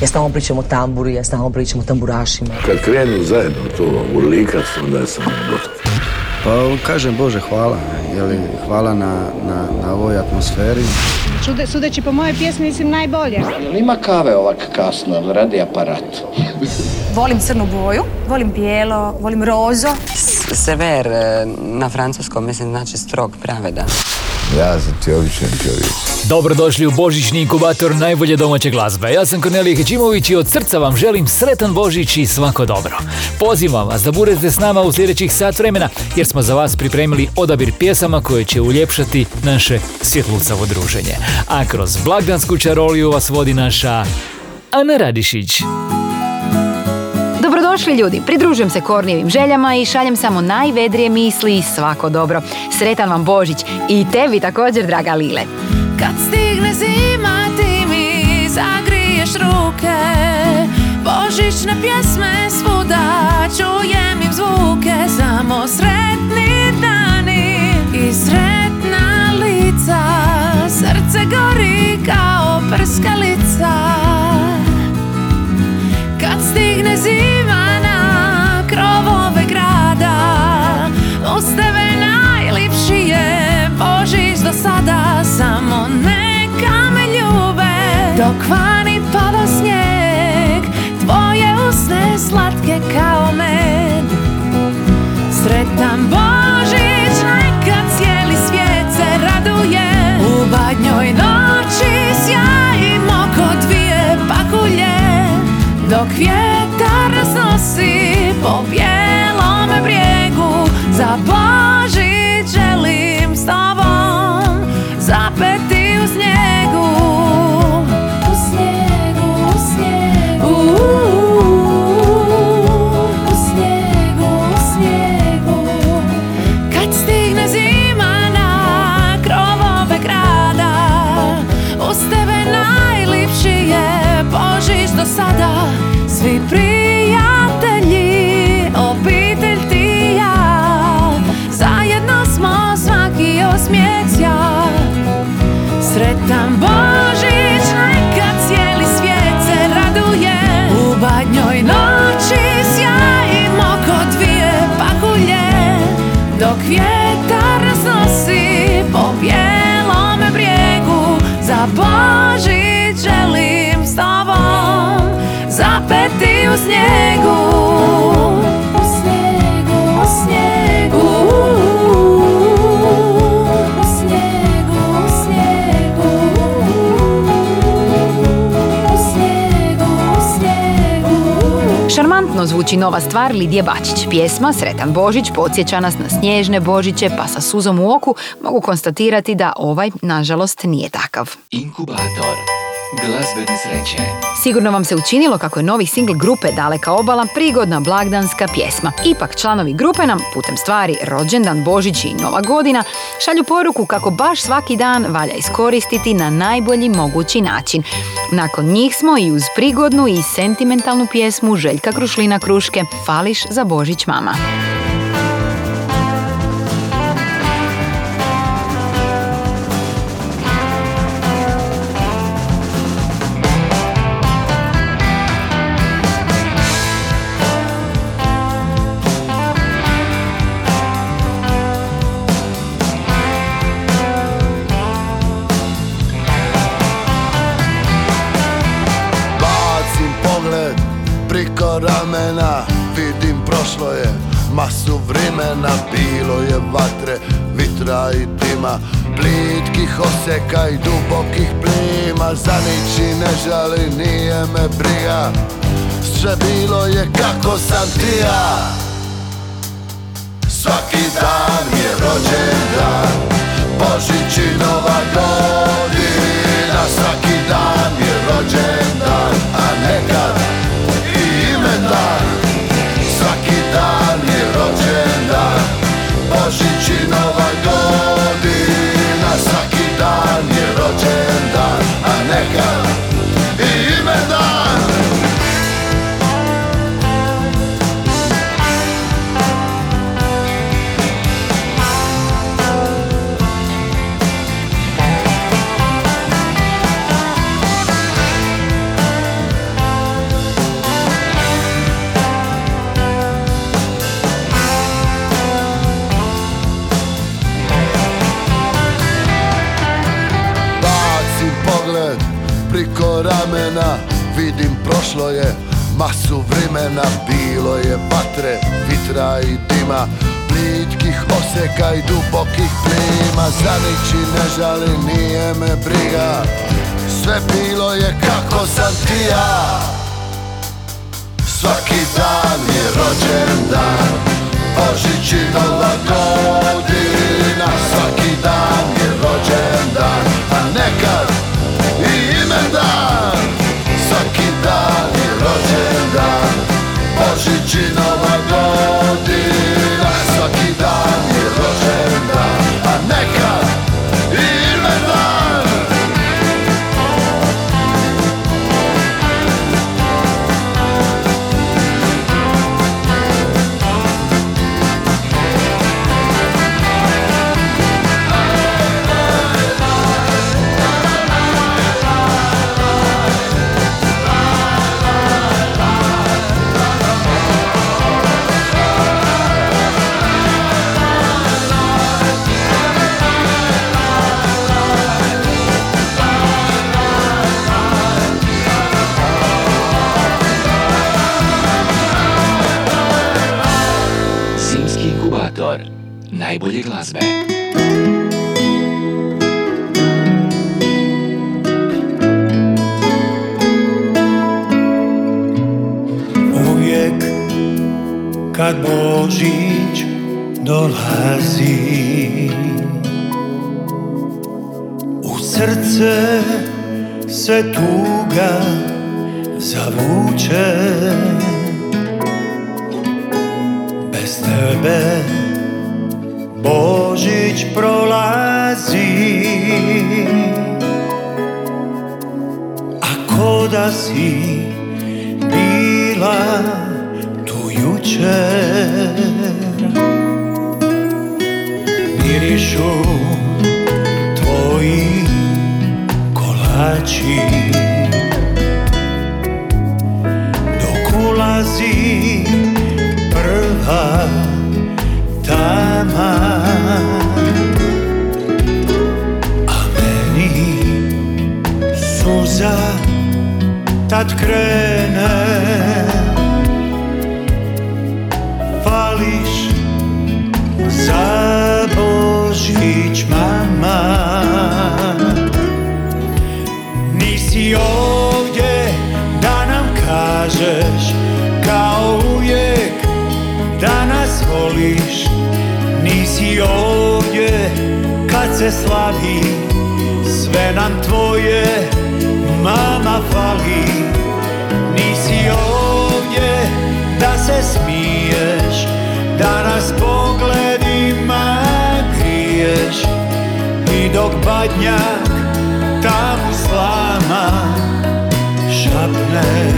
Ja s nama pričam o tamburi, ja s nama pričam o tamburašima. Kad krenu zajedno to urlikatstvo, da sam gotov. Pa kažem Bože hvala, hvala na ovoj atmosferi. Sudeći po mojoj pjesmi mislim najbolje. Ima kave ovak kasno, radi aparat. Volim crnu boju, volim bijelo, volim rozo. Sever na francuskom mislim znači strog, pravedan. Ja sam ti običan čovjek. Dobrodošli u Božićni inkubator najbolje domaće glazbe. Ja sam Kornelije Hećimović i od srca vam želim sretan Božić i svako dobro. Pozivam vas da budete s nama u sljedećih sat vremena, jer smo za vas pripremili odabir pjesama koje će uljepšati naše svjetlucavo druženje. A kroz blagdansku čaroliju vas vodi naša Ana Radišić. Dobrodošli ljudi, pridružujem se Kornijevim željama i šaljem samo najvedrije misli i svako dobro. Sretan vam Božić i tebi također, draga Lile. Kad stigne zima ti mi zagriješ ruke, božićne pjesme svuda čujem im zvuke, samo sretni dani i sretna lica, srce gori kao prskalica. Kad stigne zima na krovove grada, uz tebe najljepši je Božić do sada. Samo neka me ljube dok vani pada snijeg, tvoje usne slatke kao med. Sretan Božić neka cijeli svijet se raduje, u badnjoj noći sjajimo ko dvije pakulje. Dok vjetar nas nosi po bijelome brijegu, za Božić želim s tobom zapeti u snijegu. U snijegu, u snijegu, u snijegu, u snijegu. Kad stigne zima na krovove grada, uz tebe najljepši je Božić do sada. Svi prijatelji, obitelj ti i ja, zajedno smo svaki osmijeh ja. Sretan Božić, neka cijeli svijet se raduje, u badnjoj noći sjajimo ko dvije pakulje. Dok vjetar nas nosi po bijelome brijegu, za Božić želim s tobom zapeti u snijegu, u snijegu, u snijegu, u snijegu, u snijegu, u snijegu, u snijegu. Šarmantno zvuči nova stvar Lidije Bačić. Pjesma Sretan Božić podsjeća nas na snježne Božiće, pa sa suzom u oku mogu konstatirati da ovaj, nažalost, nije takav. Inkubator glazbene sreće. Sigurno vam se učinilo kako je novi singl grupe Daleka obala prigodna blagdanska pjesma. Ipak članovi grupe nam putem stvari rođendan, Božić i Nova godina šalju poruku kako baš svaki dan valja iskoristiti na najbolji mogući način. Nakon njih smo i uz prigodnu i sentimentalnu pjesmu Željka Krušlina Kruške Fališ za Božić mama. Masu vrimena, bilo je vatre, vitra i dima, plitkih oseka i dubokih plima. Za niči ne žali, nije me briga, sve bilo je kako sam ti ja. Svaki dan mi je rođendan, Božić i Nova godina. Svaki dan mi je rođendan, a nekad i imendan. Božić i Nova godina, svaki dan je rođendan, a nekad i imendan. kamena, vidim prošlo je masu vremena, bilo je vatre, vitra i dima, plitkih oseka i dubokih plima. Za niči ne žali, nije me briga, sve bilo je kako sam ti ja. Svaki dan je rođen dan, Božić i nova godina. Svaki dan je rođen dan, a nekad i imen dan. Svaki dan je rođen dan, Božić i nova godina. Svaki dan je rođen dan, a nekad i imen dan. Najbolje glazbe. Uvijek kad Božić dolazi, u srce se tuga zavuče, bez tebe Božić prolazi, ako da si bila tu jučer. Mirišu tvoji kolači, dok ulazi prva tama, a meni suza tad krene. Fališ za Božić, mama. Nisi ovdje da nam kažeš kao uvijek da nas voliš. Nisi ovdje kad se slavi, sve nam tvoje, mama, fali. Nisi ovdje da se smiješ, da nas pogledima griješ. I dok badnjak tamo slama šapne,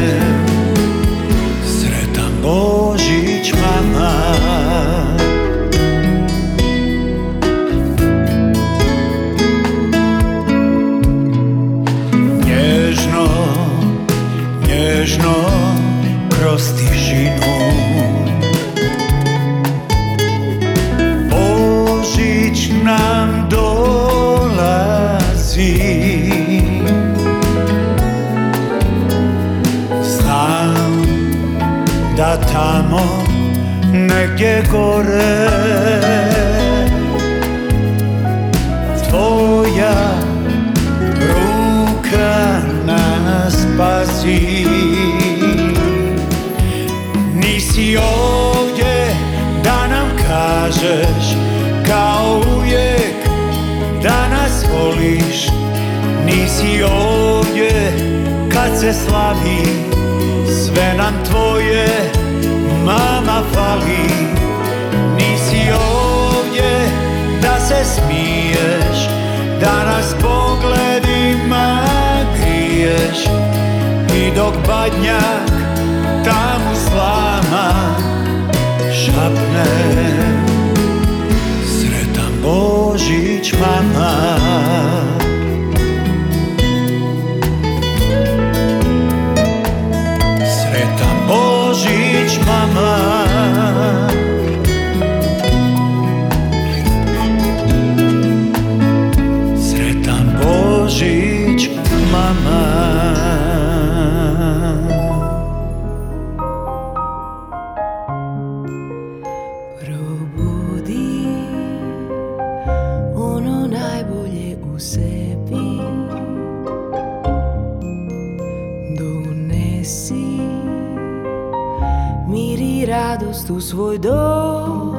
sretan Božić, mama. Nježno kroz tišinu Božić nam dolazi, znam da tamo negdje gore tvoja ruka nas spasi. Nisi ovdje da nam kažeš kao uvijek da nas voliš. Nisi ovdje kad se slavi, sve nam tvoje, mama, fali. Nisi ovdje da se smiješ, da nas pogledima griješ. I dok badnjak tamo slama šapne, sretan Božić, mama. Sretan Božić, mama. Sretan Božić, mama. donesi mir i radost u svoj dom,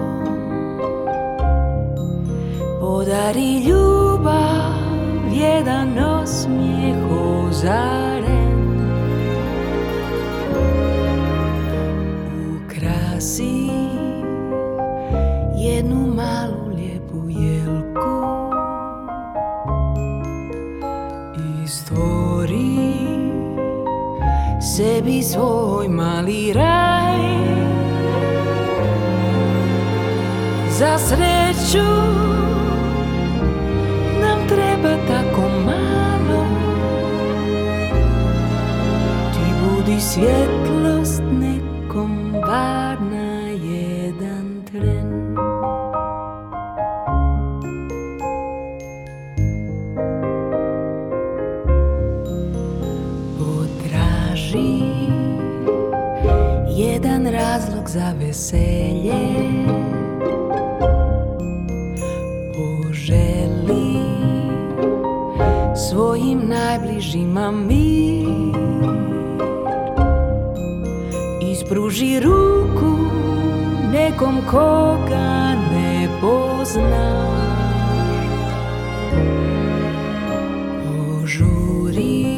podari ljubav, jedan osmijeh ozaren, ukrasi jednu malu lijepu jelku i stvori sebi svoj mali raj. Za sreću nam treba tako malo, ti budi svjetlost nekom, bar na jedan tren. Potraži jedan razlog za veselje, poželi svojim najbližima mir, ispruži ruku nekom koga ne poznaš, požuri,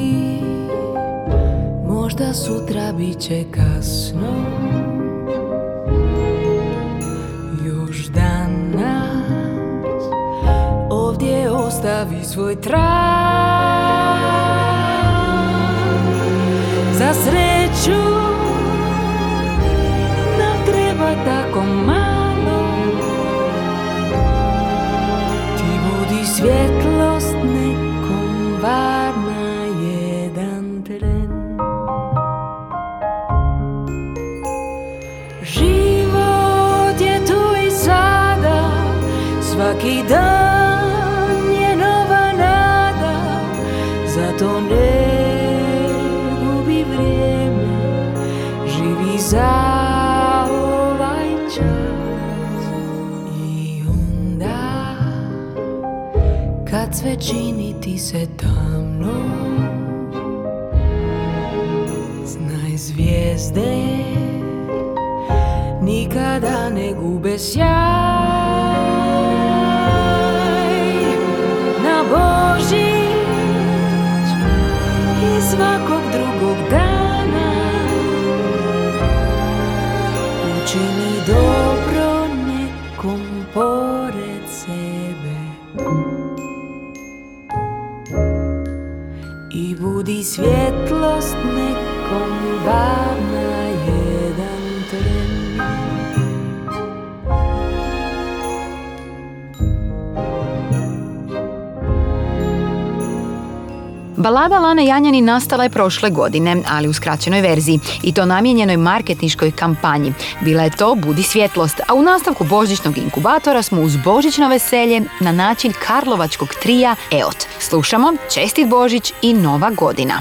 možda sutra bit će kasno, još danas ovdje ostavi svoj trag. Za sreću nam treba tako malo, ti budi svjetlost nekom, bar na jedan tren. Život je tu i sada, svaki dan je nova nada, zato ne za ovaj čas. I onda kad sve čini ti se tamno, znaj zvijezde nikada ne gube sjaj. Na Božić i svakog drugog dana čini dobro nekom pored sebe i budi svjetlost nekom, bar na jedan tren. Balada Lane Janjani nastala je prošle godine, ali u skraćenoj verziji, i to namijenjenoj marketinškoj kampanji. Bila je to Budi svjetlost, a u nastavku božićnog inkubatora smo uz božićno veselje na način karlovačkog trija EOT. Slušamo Čestit Božić i Nova godina.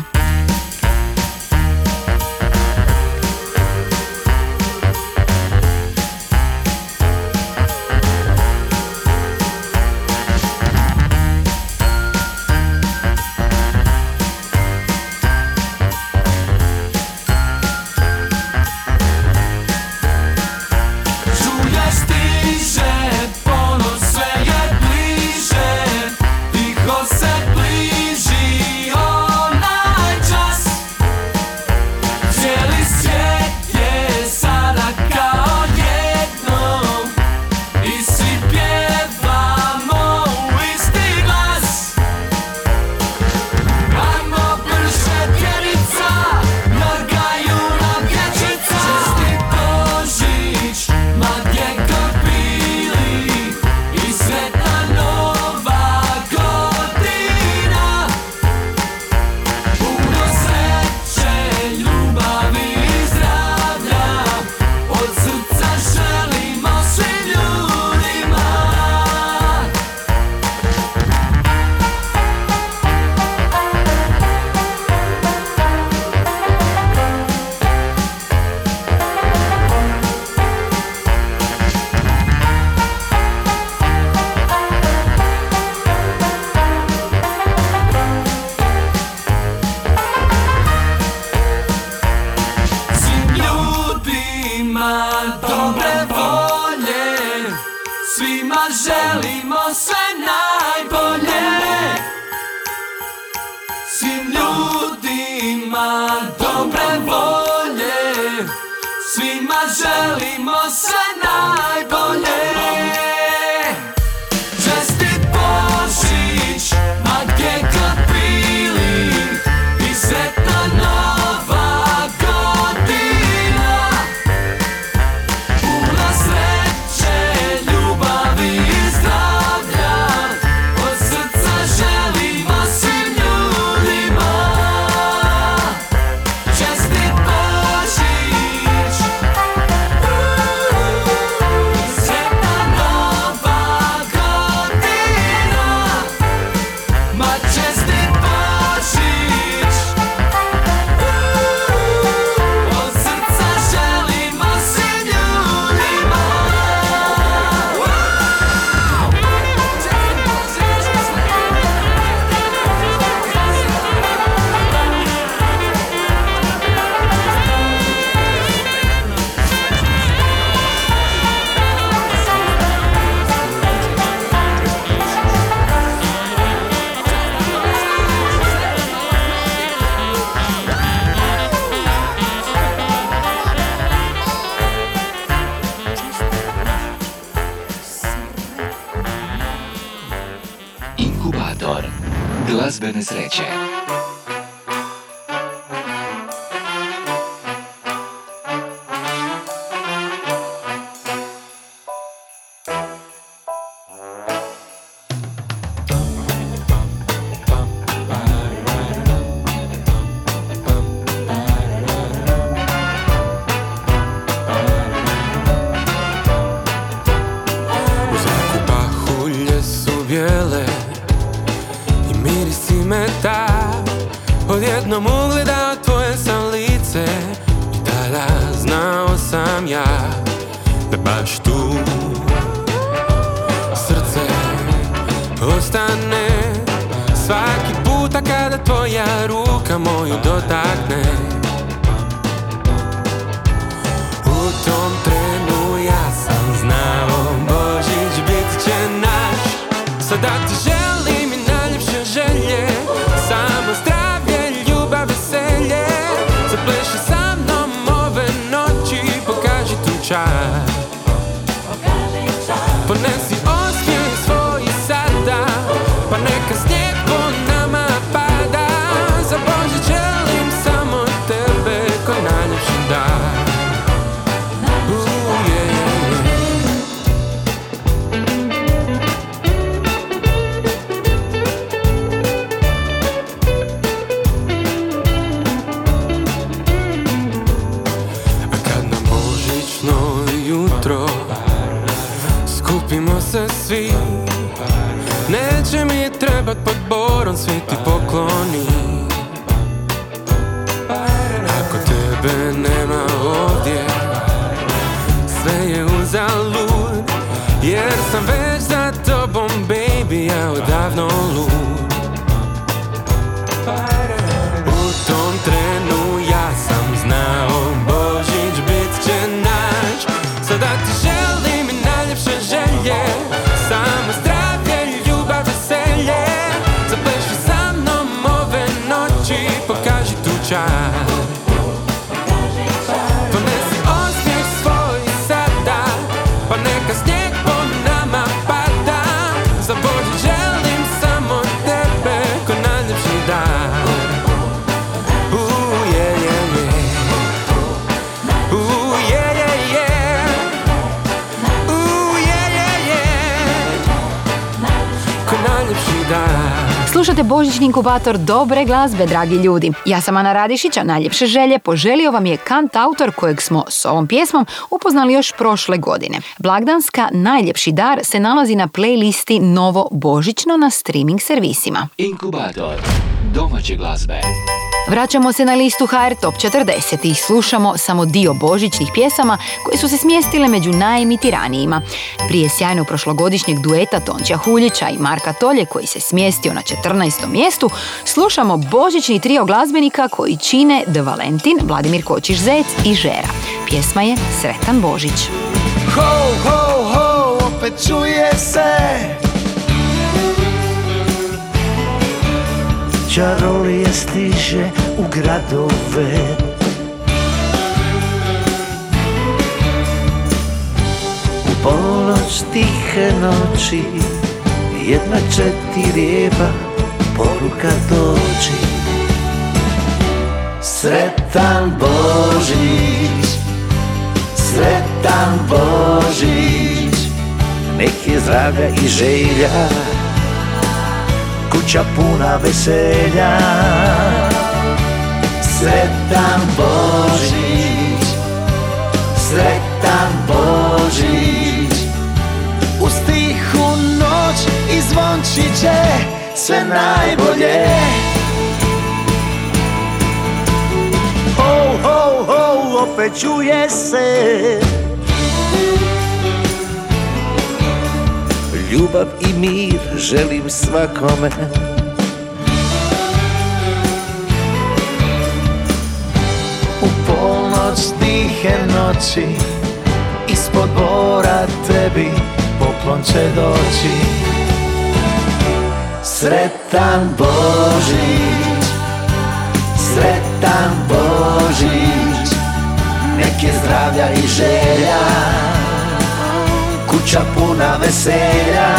želimo sve najbolje svim ljudima dobre volje, svima želimo sve najbolje. Čestit Božić, Make Klapili i sretna nova godina, puna sreće, ljubavi i zdravlja, od srca želimo svim ljudima. Čestit Božić, sretna nova godina, ma čestit Božić, od srca želimo svim ljudima. Inkubator glazbene sreće. U zraku pahulje su bijele i mirisi meta, odjednom ugledao tvoje sam lice i tada znao sam ja da baš tu srce ostane. Svaki puta kada tvoja ruka moju dotakne, u tom trenu ja sam znao Božić bit će naš. Sada ti želim i najljepše želje, samo zdravlje, ljubav, veselje. Zapleši sa mnom ove noći, pokaži tu čar, ponesi osmijeh svoj sada, pa neka snijeg po nama pada. Za Božić želim samo tebe ko najljepši dan. A kad na božićno jutro skupimo se svi, neće mi trebat pod borom svi ti pokloni. Ako tebe nema ovdje, sve je uzalud, jer sam već za tobom, baby, ja odavno lud. U tom trenu ja sam znao Božić bit će naš. Sada ti želim i najljepše želje, samo zdravlje, ljubav, veselje. Zapleši sa mnom ove noći, pokaži tu čar, ponesi osmijeh svoj sada, pa neka snijeg po nama pada. Za Božić želim samo tebe ko najljepši dan. Ooh, yeah, yeah, yeah. Ooh, yeah, yeah, yeah. Ooh, yeah, yeah, yeah. Ko najljepši dan. Slušate Božićni inkubator dobre glazbe, dragi ljudi. Ja sam Ana Radišića, najljepše želje poželio vam je kantautor kojeg smo s ovom pjesmom upoznali još prošle godine. Blagdanska Najljepši dar se nalazi na playlisti Novo Božićno na streaming servisima. Inkubator domaće glazbe. Vraćamo se na listu HR Top 40 i slušamo samo dio božićnih pjesama koje su se smjestile među najemitiranijima. Prije sjajnog prošlogodišnjeg dueta Tončija Huljića i Marka Tolje, koji se smjestio na 14. mjestu, slušamo božićni trio glazbenika koji čine The Valentin, Vladimir Kočiš Zec i Žera. Pjesma je Sretan Božić. Ho, ho, ho, opet čuje se čarolije stiže u gradove. U ponoć tihe noći jedna četirijeva poruka dođi. Sretan Božić, sretan Božić, nek je zdravlja i želja, kuća puna veselja. Sretan Božić, sretan Božić, u stihu noć i zvončiće sve najbolje. Ho, ho, opet čuje se ljubav i mir želim svakome. U polnoć tihe noći ispod bora tebi poklon će doći. Sretan Božić, sretan Božić, nek je zdravlja i želja, kuća puna veselja.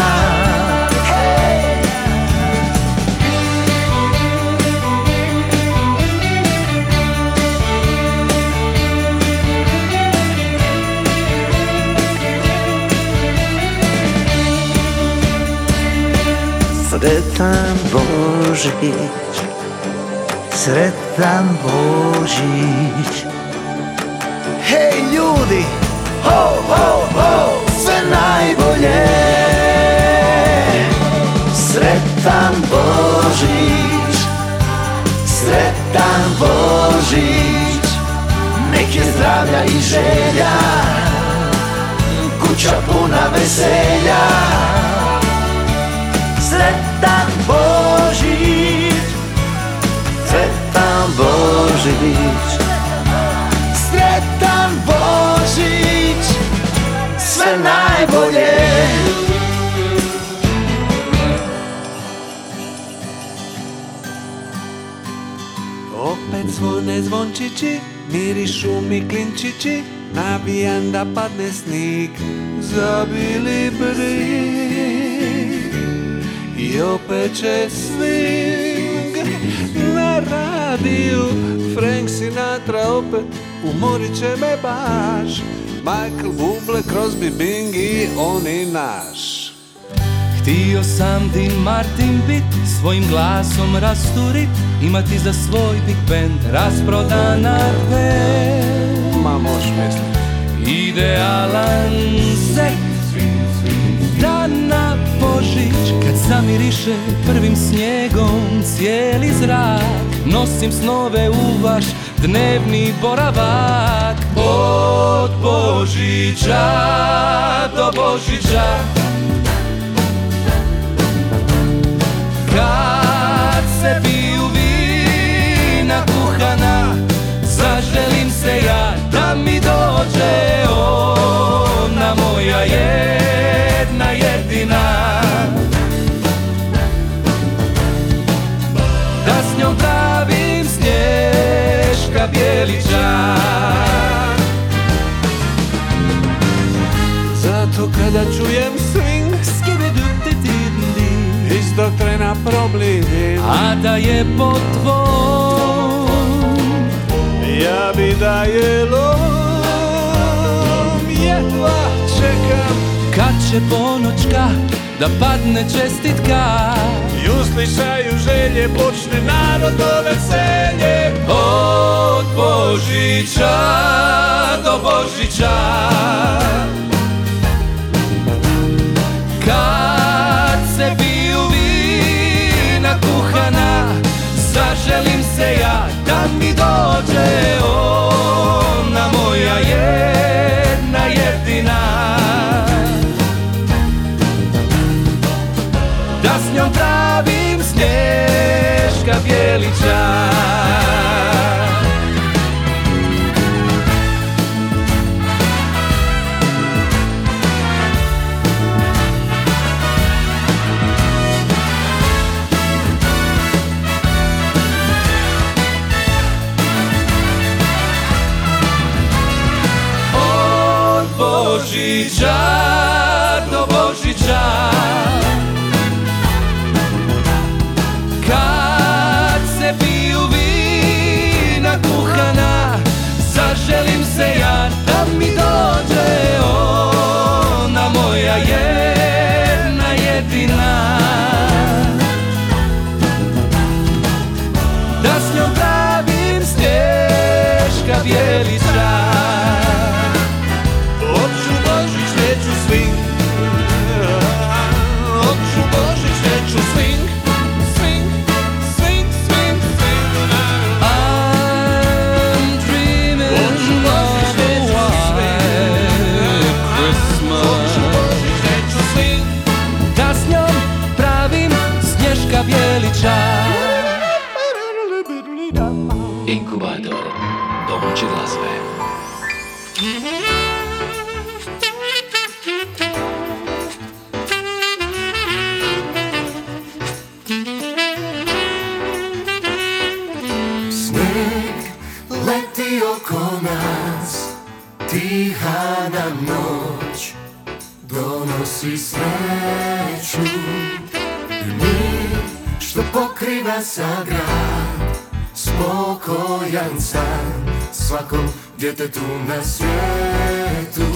Sretan Božić, sretan Božić. Hej ljudi, ho, ho, ho, sve najbolje. Sretan Božić, sretan Božić, nek je zdravlja i želja, kuća puna veselja. Sretan Božić, sretan Božić, sretan Božić, sve najbolje. Opet zvone zvončići, mirišu mi klinčići, nabijan da padne snik, zabili brik i opet će snik. Na radiju Frank Sinatra opet, umorit će me baš Michael Bublé, Crosby, Bing i oni naš. Htio sam Dean Martin bit, svojim glasom rasturit, imati za svoj big band rasprodana band. Ma moš mislit idealan set da na Božić, kad zamiriše prvim snijegom cijeli zrak, nosim snove u vaš dnevni boravak. Od Božića do Božića, kad se piju vina kuhana, zaželim se ja da mi dođe ona moja jedna jedina, da s njom pravim snješka bijelića. Zato kada čujem swing, skibidu-ti-ti-di, iz tog trena problim, a da je pod tvoj, ja bi da je lom, jedva čekam kad će ponoćka da padne čestitka i uslišaju želje počne narodno veselje. Od Božića do Božića, kad se piju vina kuhana, zaželim se ja da mi dođe ona moja jedna jedina, da s njom pravim snješka bijelića. Božića, do Božića, kad se piju vina kuhana, zaželim se ja da mi dođe ona moja jedna jedina, da s njom pravim stješka bijelića. Inkubator domaće glazbe. Snijeg leti oko nas, tiha nam noć donosi sreću. Što pokriva sad grad, spokojan san svakom djetetu na svijetu.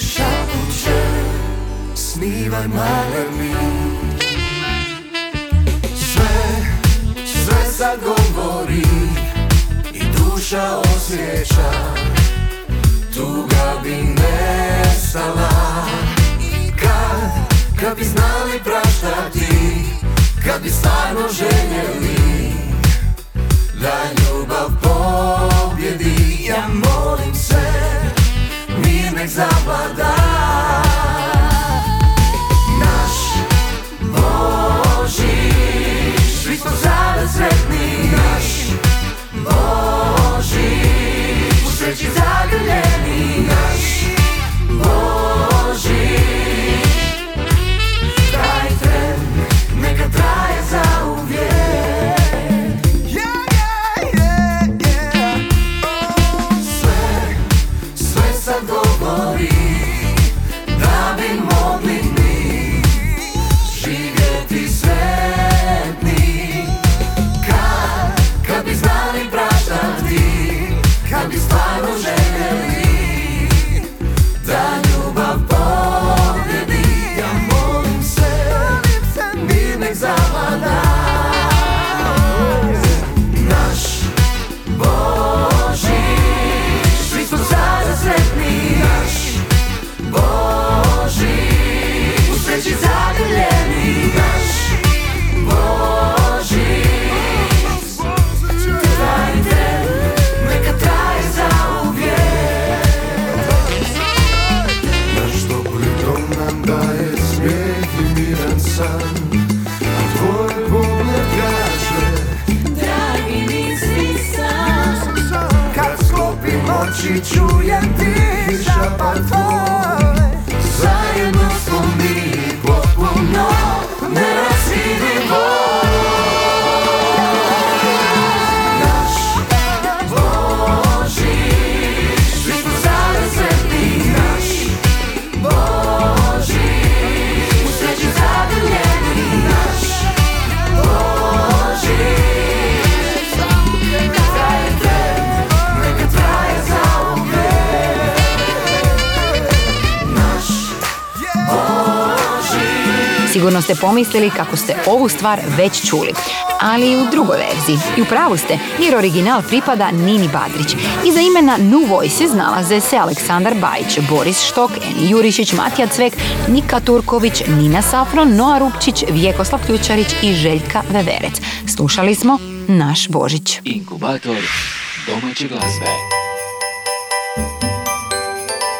Šapuće, snivaj maleni. Sve sad govori i duša osjeća, tuga bi nestala. Kad bi znali praštati, kad bi stvarno željeli da ljubav pobjedi. Ja molim se, mir nek zavlada, naš Božić, svi smo sada sretni, naš Božić, u sreći zagrljeni, naš Božić. Neka traje zauvijek. Sve sad govori da bi mogli mi živjeti sretni. Kad bi znali praštati, kad bi stvarno željeli da ljubav pobjedi. Ja molim se, mir nek zavlada, naš Božić, svi smo sada sretni, naš Božić, u sreći zagrljeni, naš Božić. Taj den neka traje zauvijek. Naš topli dom nam daje smijeh i miran san. Oči čujem ti, šapa tvoj, zajedno smo mi potpuno nerazidivo. Naš Božić, svi smo sada sretni, naš Božić, u sreći zagrljeni, naš Božić. Sigurno ste pomislili kako ste ovu stvar već čuli, ali i u drugoj verziji. I u pravu ste, jer original pripada Nini Badrić. Iza imena New Voices nalaze se Aleksandar Bajić, Boris Štok, Eni Jurišić, Matija Cvek, Nika Turković, Nina Safron, Noah Rupčić, Vjekoslav Ključarić i Željka Veverec. Slušali smo naš Božić. Inkubator domaće glazbe.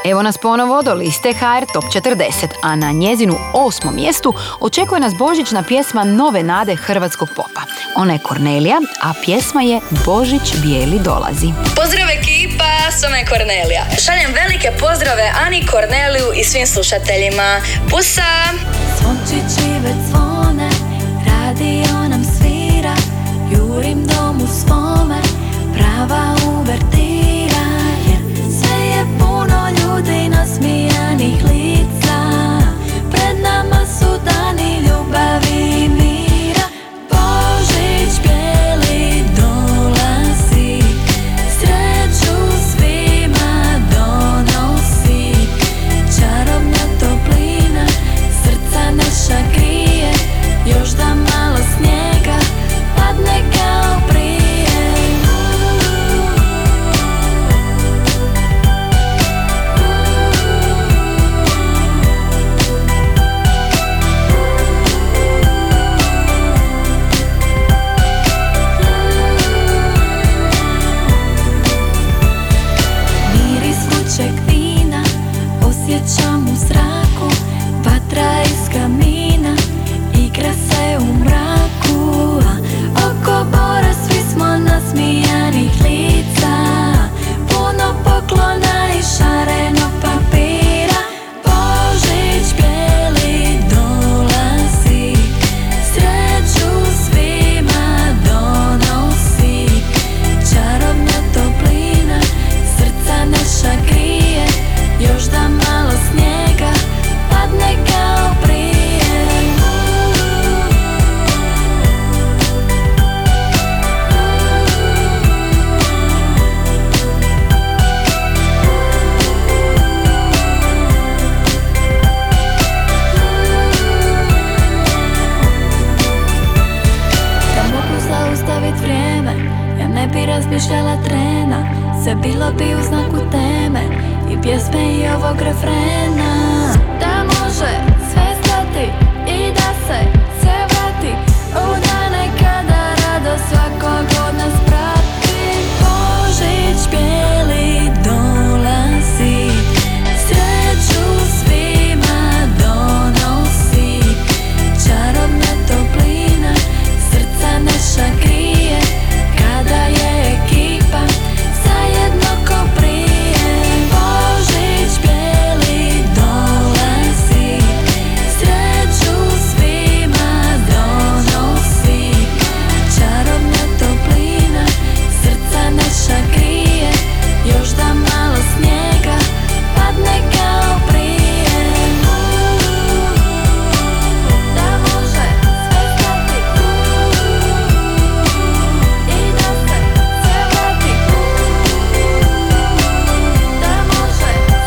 Evo nas ponovo do liste HR Top 40, a na njezinu 8. mjestu očekuje nas božićna pjesma nove nade hrvatskog popa. Ona je Kornelija, a pjesma je Božić bijeli dolazi. Pozdrav ekipa, sama je Kornelija. Šaljem velike pozdrave Ani, Korneliju i svim slušateljima. Pusa! Zvončići već zvone, radio nam svira, jurim domu svome, prava uvertira. Puno ljudi nasmijani, Bila bi u znaku teme i pjesme i ovog refrena. Da može sve stati i da se sve vrati u dane kada rado svakog od nas prati. Božić bijeli dolazi, sreću svima donosi, čarobna toplina srca naša grije kada je ekipa zajedno ko prije. Božić bijeli dolazi, sreću svima donosi, čarobna toplina srca naša grije, još da malo snijega padne kao prije. Da može sve stati i da se sve vrati. Da može sve stati u dane kada rado svakog od nas prati.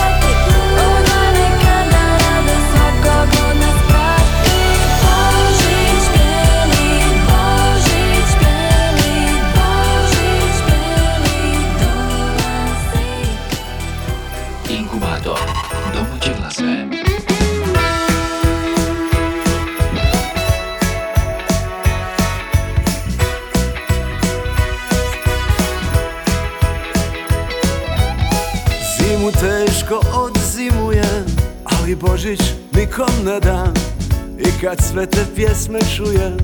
Božić bijeli, Božić bijeli, Božić bijeli dolazi. Inkubator domaće glazbe. Zimu teško odzimujem, ali Božić nikom ne dam. I kad sve te pjesme čujem,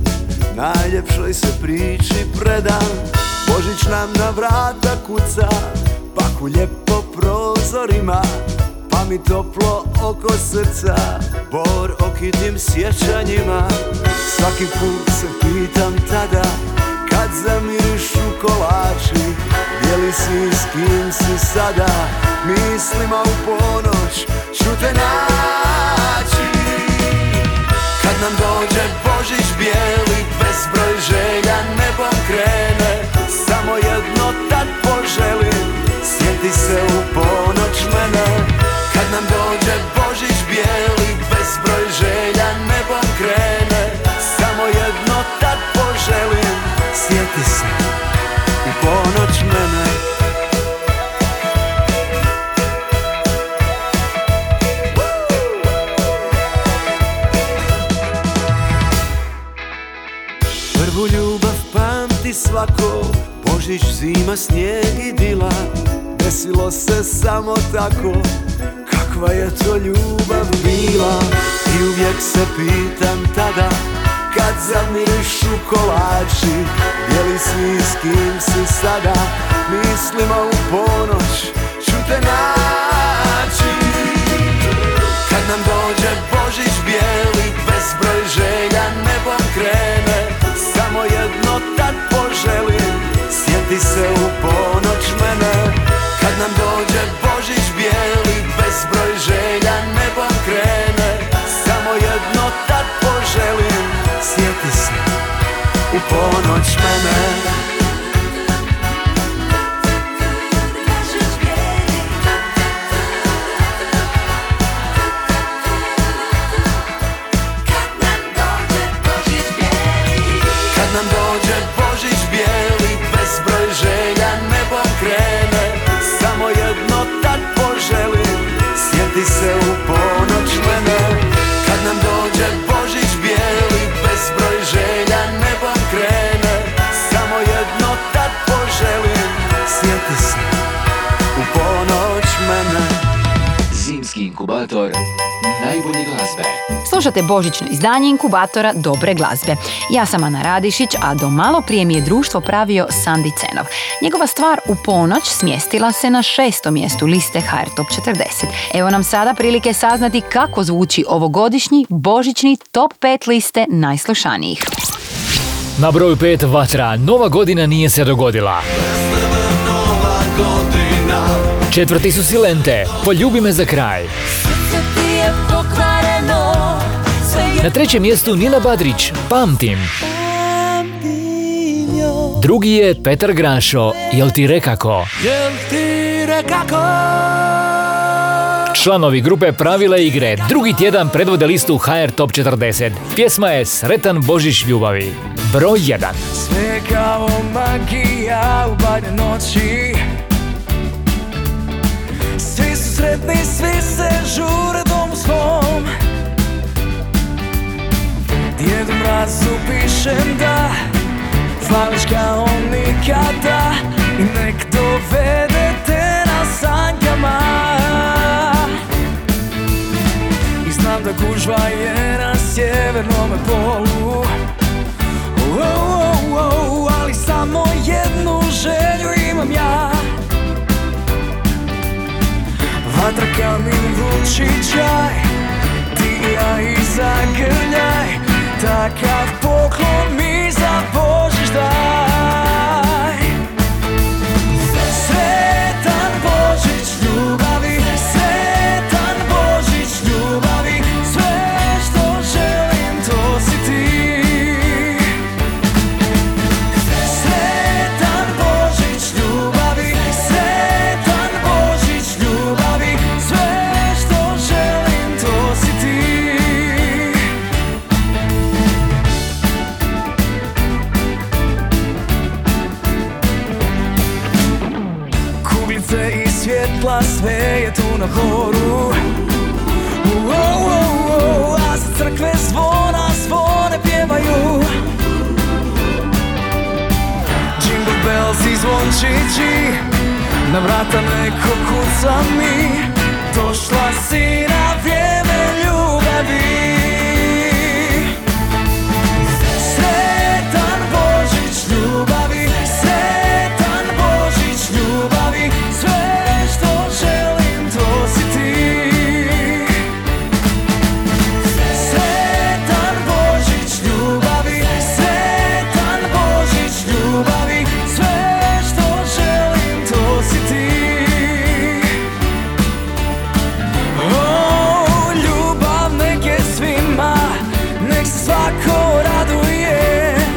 najljepšoj se priči predam. Božić nam na vrata kuca, paku lijepo prozorima, pa mi toplo oko srca bor okitim sjećanjima. Svaki put se pitam tada, kad zamirišu kolači, bijeli si s kim si sada, mislima u ponoć ću te naći. Kad nam dođe Božić bijeli, bezbroj želja nebom krene, samo jedno tad poželim, sjeti se u ponoć mene. Kad nam dođe Božić bijeli, bezbroj želja nebom krene, samo jedno tad poželim, sjeti se u ponoć mene. Prvu ljubav pamti svako, Božić, zima, snijeg i dila. Desilo se samo tako, kakva je to ljubav bila. I uvijek se pitam tada, kad zamirišu kolači, bijeli si s kim si sada, mislima u ponoć ću te naći. Kad nam dođe Božić bijeli, bezbroj želja nebom krene, samo jedno tad poželim, sjeti se u ponoć mene. Kad nam dođe Božić bijeli, bezbroj želja nebom krene, samo jedno tad poželim, sjeti se u ponoć mene. Kad nam dođe Božić bijeli, bezbroj želja nebom krene, samo jedno tad poželim, sjeti se u ponoć mene. Kad nam dođe Božić bijeli, bezbroj želja nebom krene, samo jedno tad poželim, sjeti se u ponoć mene. Zimski inkubator najbolje glazbe. Slušate božićno izdanje inkubatora dobre glazbe. Ja sam Ana Radišić, a do malo prije mi je društvo pravio Sandi Cenov. Njegova stvar u ponoć smjestila se na 6. mjestu liste HR Top 40. Evo nam sada prilike saznati kako zvuči ovogodišnji božićni top 5 liste najslušanijih. Na broju 5 vatra, nova godina nije se dogodila. Nova godina. Četvrti su Silente, poljubi me za kraj. Na 3. mjestu Nina Badrić, pamtim. Drugi je Petar Grašo, jel ti rekako? Članovi grupe Pravila igre drugi tjedan predvode listu HR Top 40. Pjesma je Sretan Božić ljubavi. Broj 1. Sve kao magija u badnoj noći, kažem da, slaviš kao nikada, i nek dovede te na sanjama. I znam da gužva je na sjevernome polu, ali samo jednu želju imam ja. Vatra kamin vrući čaj, ti i ja iza grljaj, takav poklon mi za Božić daj. Sretan Božić ljubavi, sretan Božić ljubavi, sve što želim to si ti. Sretan Božić ljubavi, sretan Božić ljubavi, sve što želim to si ti. Svjetla sve je tu na horu, a za crkve zvona zvone pjevaju. Jingle bells i zvončići na vrata neko kuca mi, došla si na vrijeme ljubavi. Sretan Božić ljubavi, sretan Božić ljubavi, sve što želim to si ti. Sretan Božić ljubavi, sretan Božić ljubavi, sve što želim to si ti. O, ljubav nek je svima, nek se svako raduje,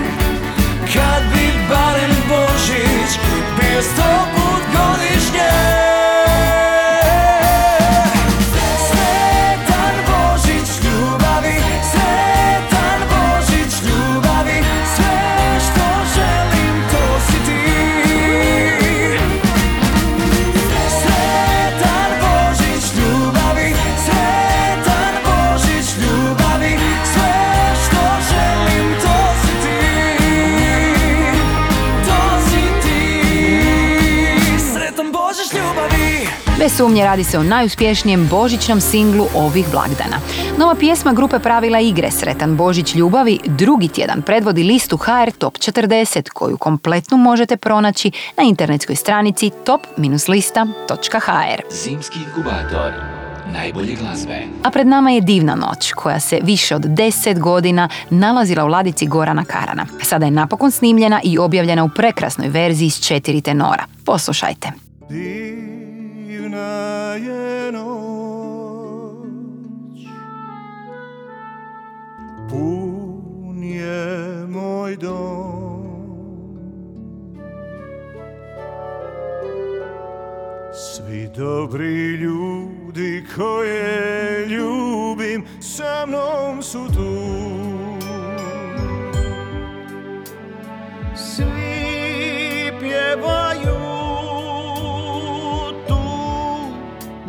kad bi barem Božić bio 100 puta godišnje. Bez sumnje radi se o najuspješnijem božićnom singlu ovih blagdana. Nova pjesma grupe Pravila igre, Sretan Božić ljubavi, drugi tjedan predvodi listu HR Top 40, koju kompletnu možete pronaći na internetskoj stranici top-lista.hr. Zimski inkubator najbolje glazbe. A pred nama je divna noć koja se više od 10 godina nalazila u ladici Gorana Karana. Sada je napokon snimljena i objavljena u prekrasnoj verziji s 4 tenora. Poslušajte. Divna je noć, pun je moj dom, svi dobri ljudi koje ljubim sa mnom su tu, svi pjevaju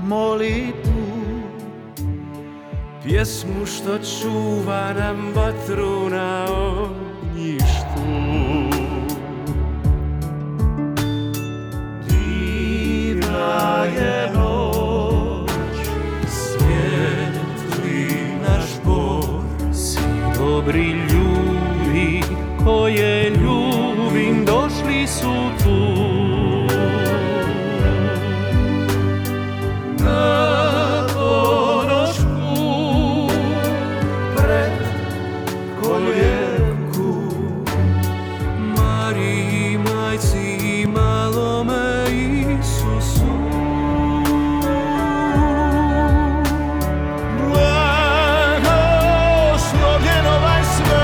molitvu, pjesmu što čuva nam vatru na ognjištu. Divna je noć, svijetli naš Bor, svi dobri ljudi koje ljubim došli su tu. Na ponošku, pred koljenku, Mariji, majci i malome Isusu. Blagoslovljen ovaj svet,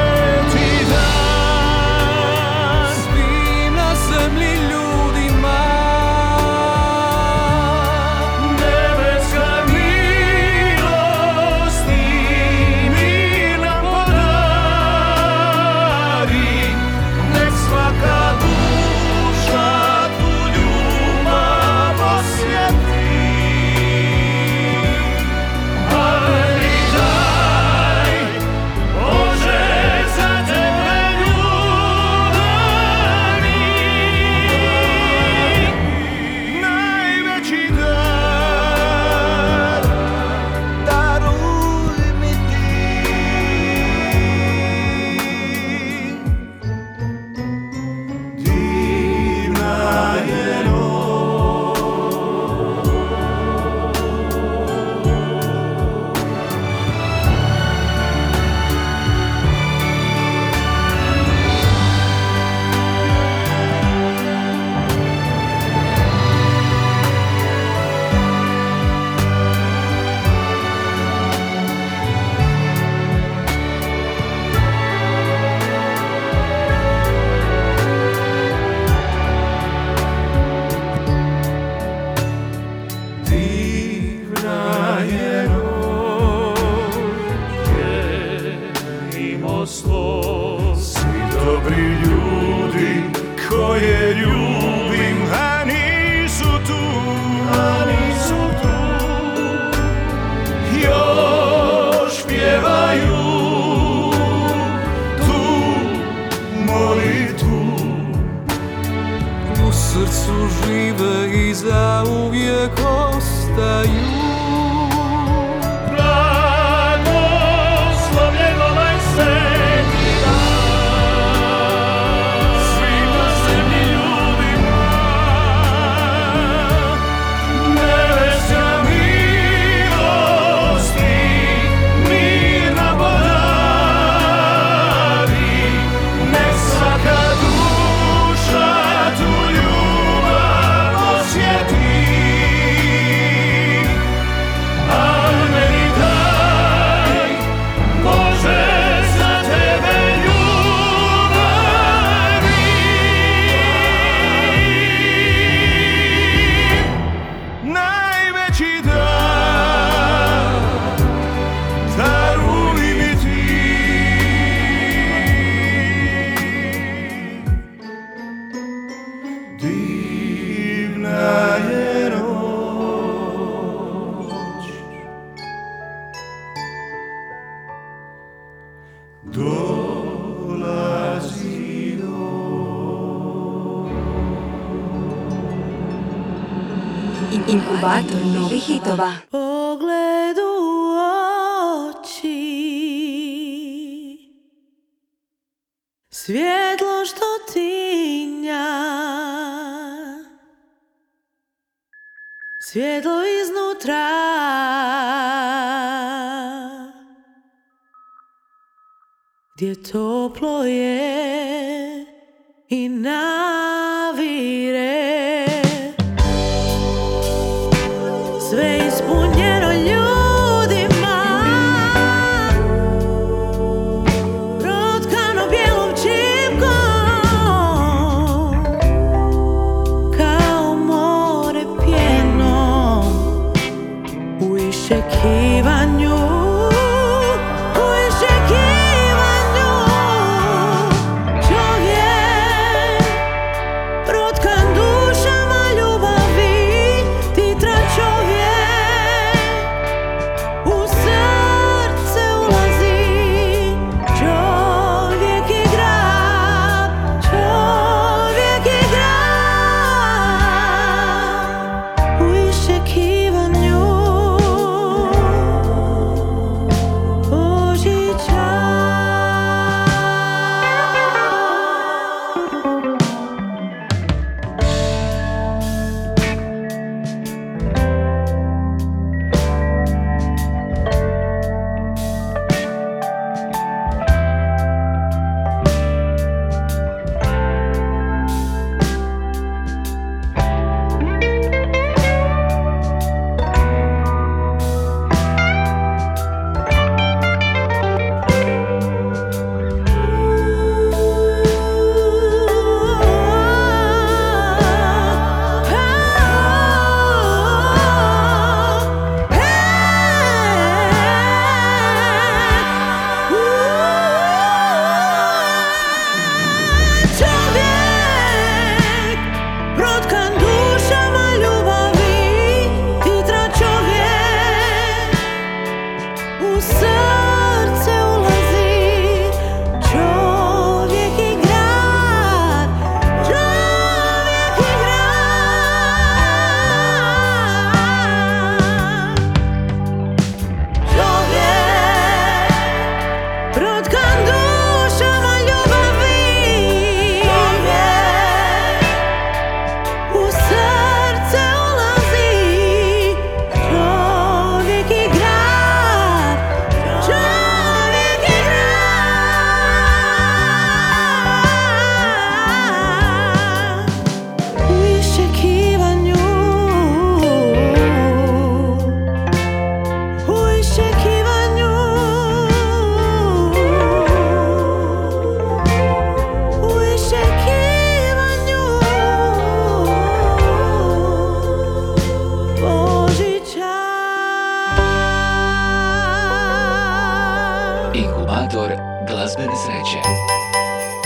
uvek ostaju. Blagoslovljen ovaj sveti dan svima zemlji ljudima, nebesna milosti mir nam podari, nek svaka duša tu ljubav osjeti. Inkubator novih hitova. Pogled u oči, svjetlo što tinja, svjetlo iznutra, gdje toplo je i navire. Sve ispunjeno ljudima, protkano bijelom čipkom, kao more pjeno u iščekivanju.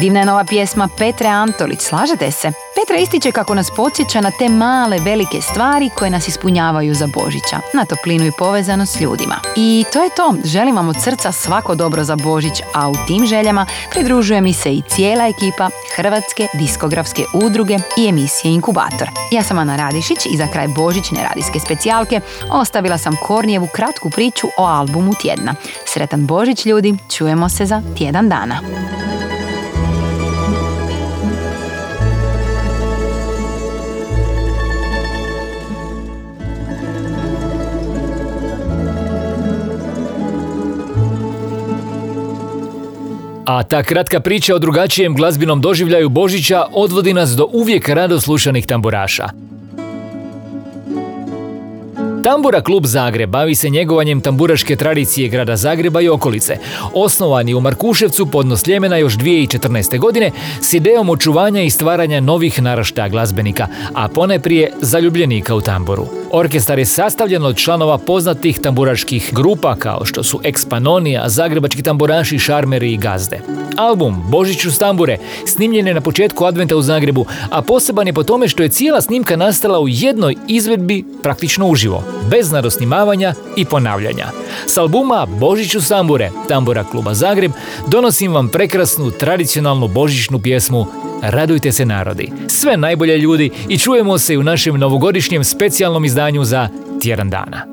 Divna je nova pjesma Petre Antolić, slažete se? Petra ističe kako nas podsjeća na te male, velike stvari koje nas ispunjavaju za Božića, na toplinu i povezanost s ljudima. I to je to, želim vam od srca svako dobro za Božić, a u tim željama pridružuje mi se i cijela ekipa Hrvatske diskografske udruge i emisije Inkubator. Ja sam Ana Radišić i za kraj božićne radijske specijalke ostavila sam Kornijevu kratku priču o albumu tjedna. Sretan Božić ljudi, čujemo se za tjedan dana. A ta kratka priča o drugačijem glazbenom doživljaju Božića odvodi nas do uvijek rado slušanih tamburaša. Tambura klub Zagreb bavi se njegovanjem tamburaške tradicije grada Zagreba i okolice. Osnovan je u Markuševcu pod Nosljemena još 2014. godine s idejom očuvanja i stvaranja novih naraštaja glazbenika, a ponajprije zaljubljenika u tamburu. Orkestar je sastavljen od članova poznatih tamburaških grupa kao što su Ekspanonija, Zagrebački tamburaši, Šarmeri i Gazde. Album Božić uz tambure snimljen je na početku adventa u Zagrebu, a poseban je po tome što je cijela snimka nastala u jednoj izvedbi praktično uživo, bez nadosnimavanja i ponavljanja. S albuma Božić uz tambure, Tambura kluba Zagreb, donosim vam prekrasnu tradicionalnu božićnu pjesmu Radujte se narodi. Sve najbolje ljudi i čujemo se u našem novogodišnjem specijalnom izdanju za tjedan dana.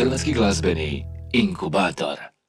Hrvatski glazbeni inkubator.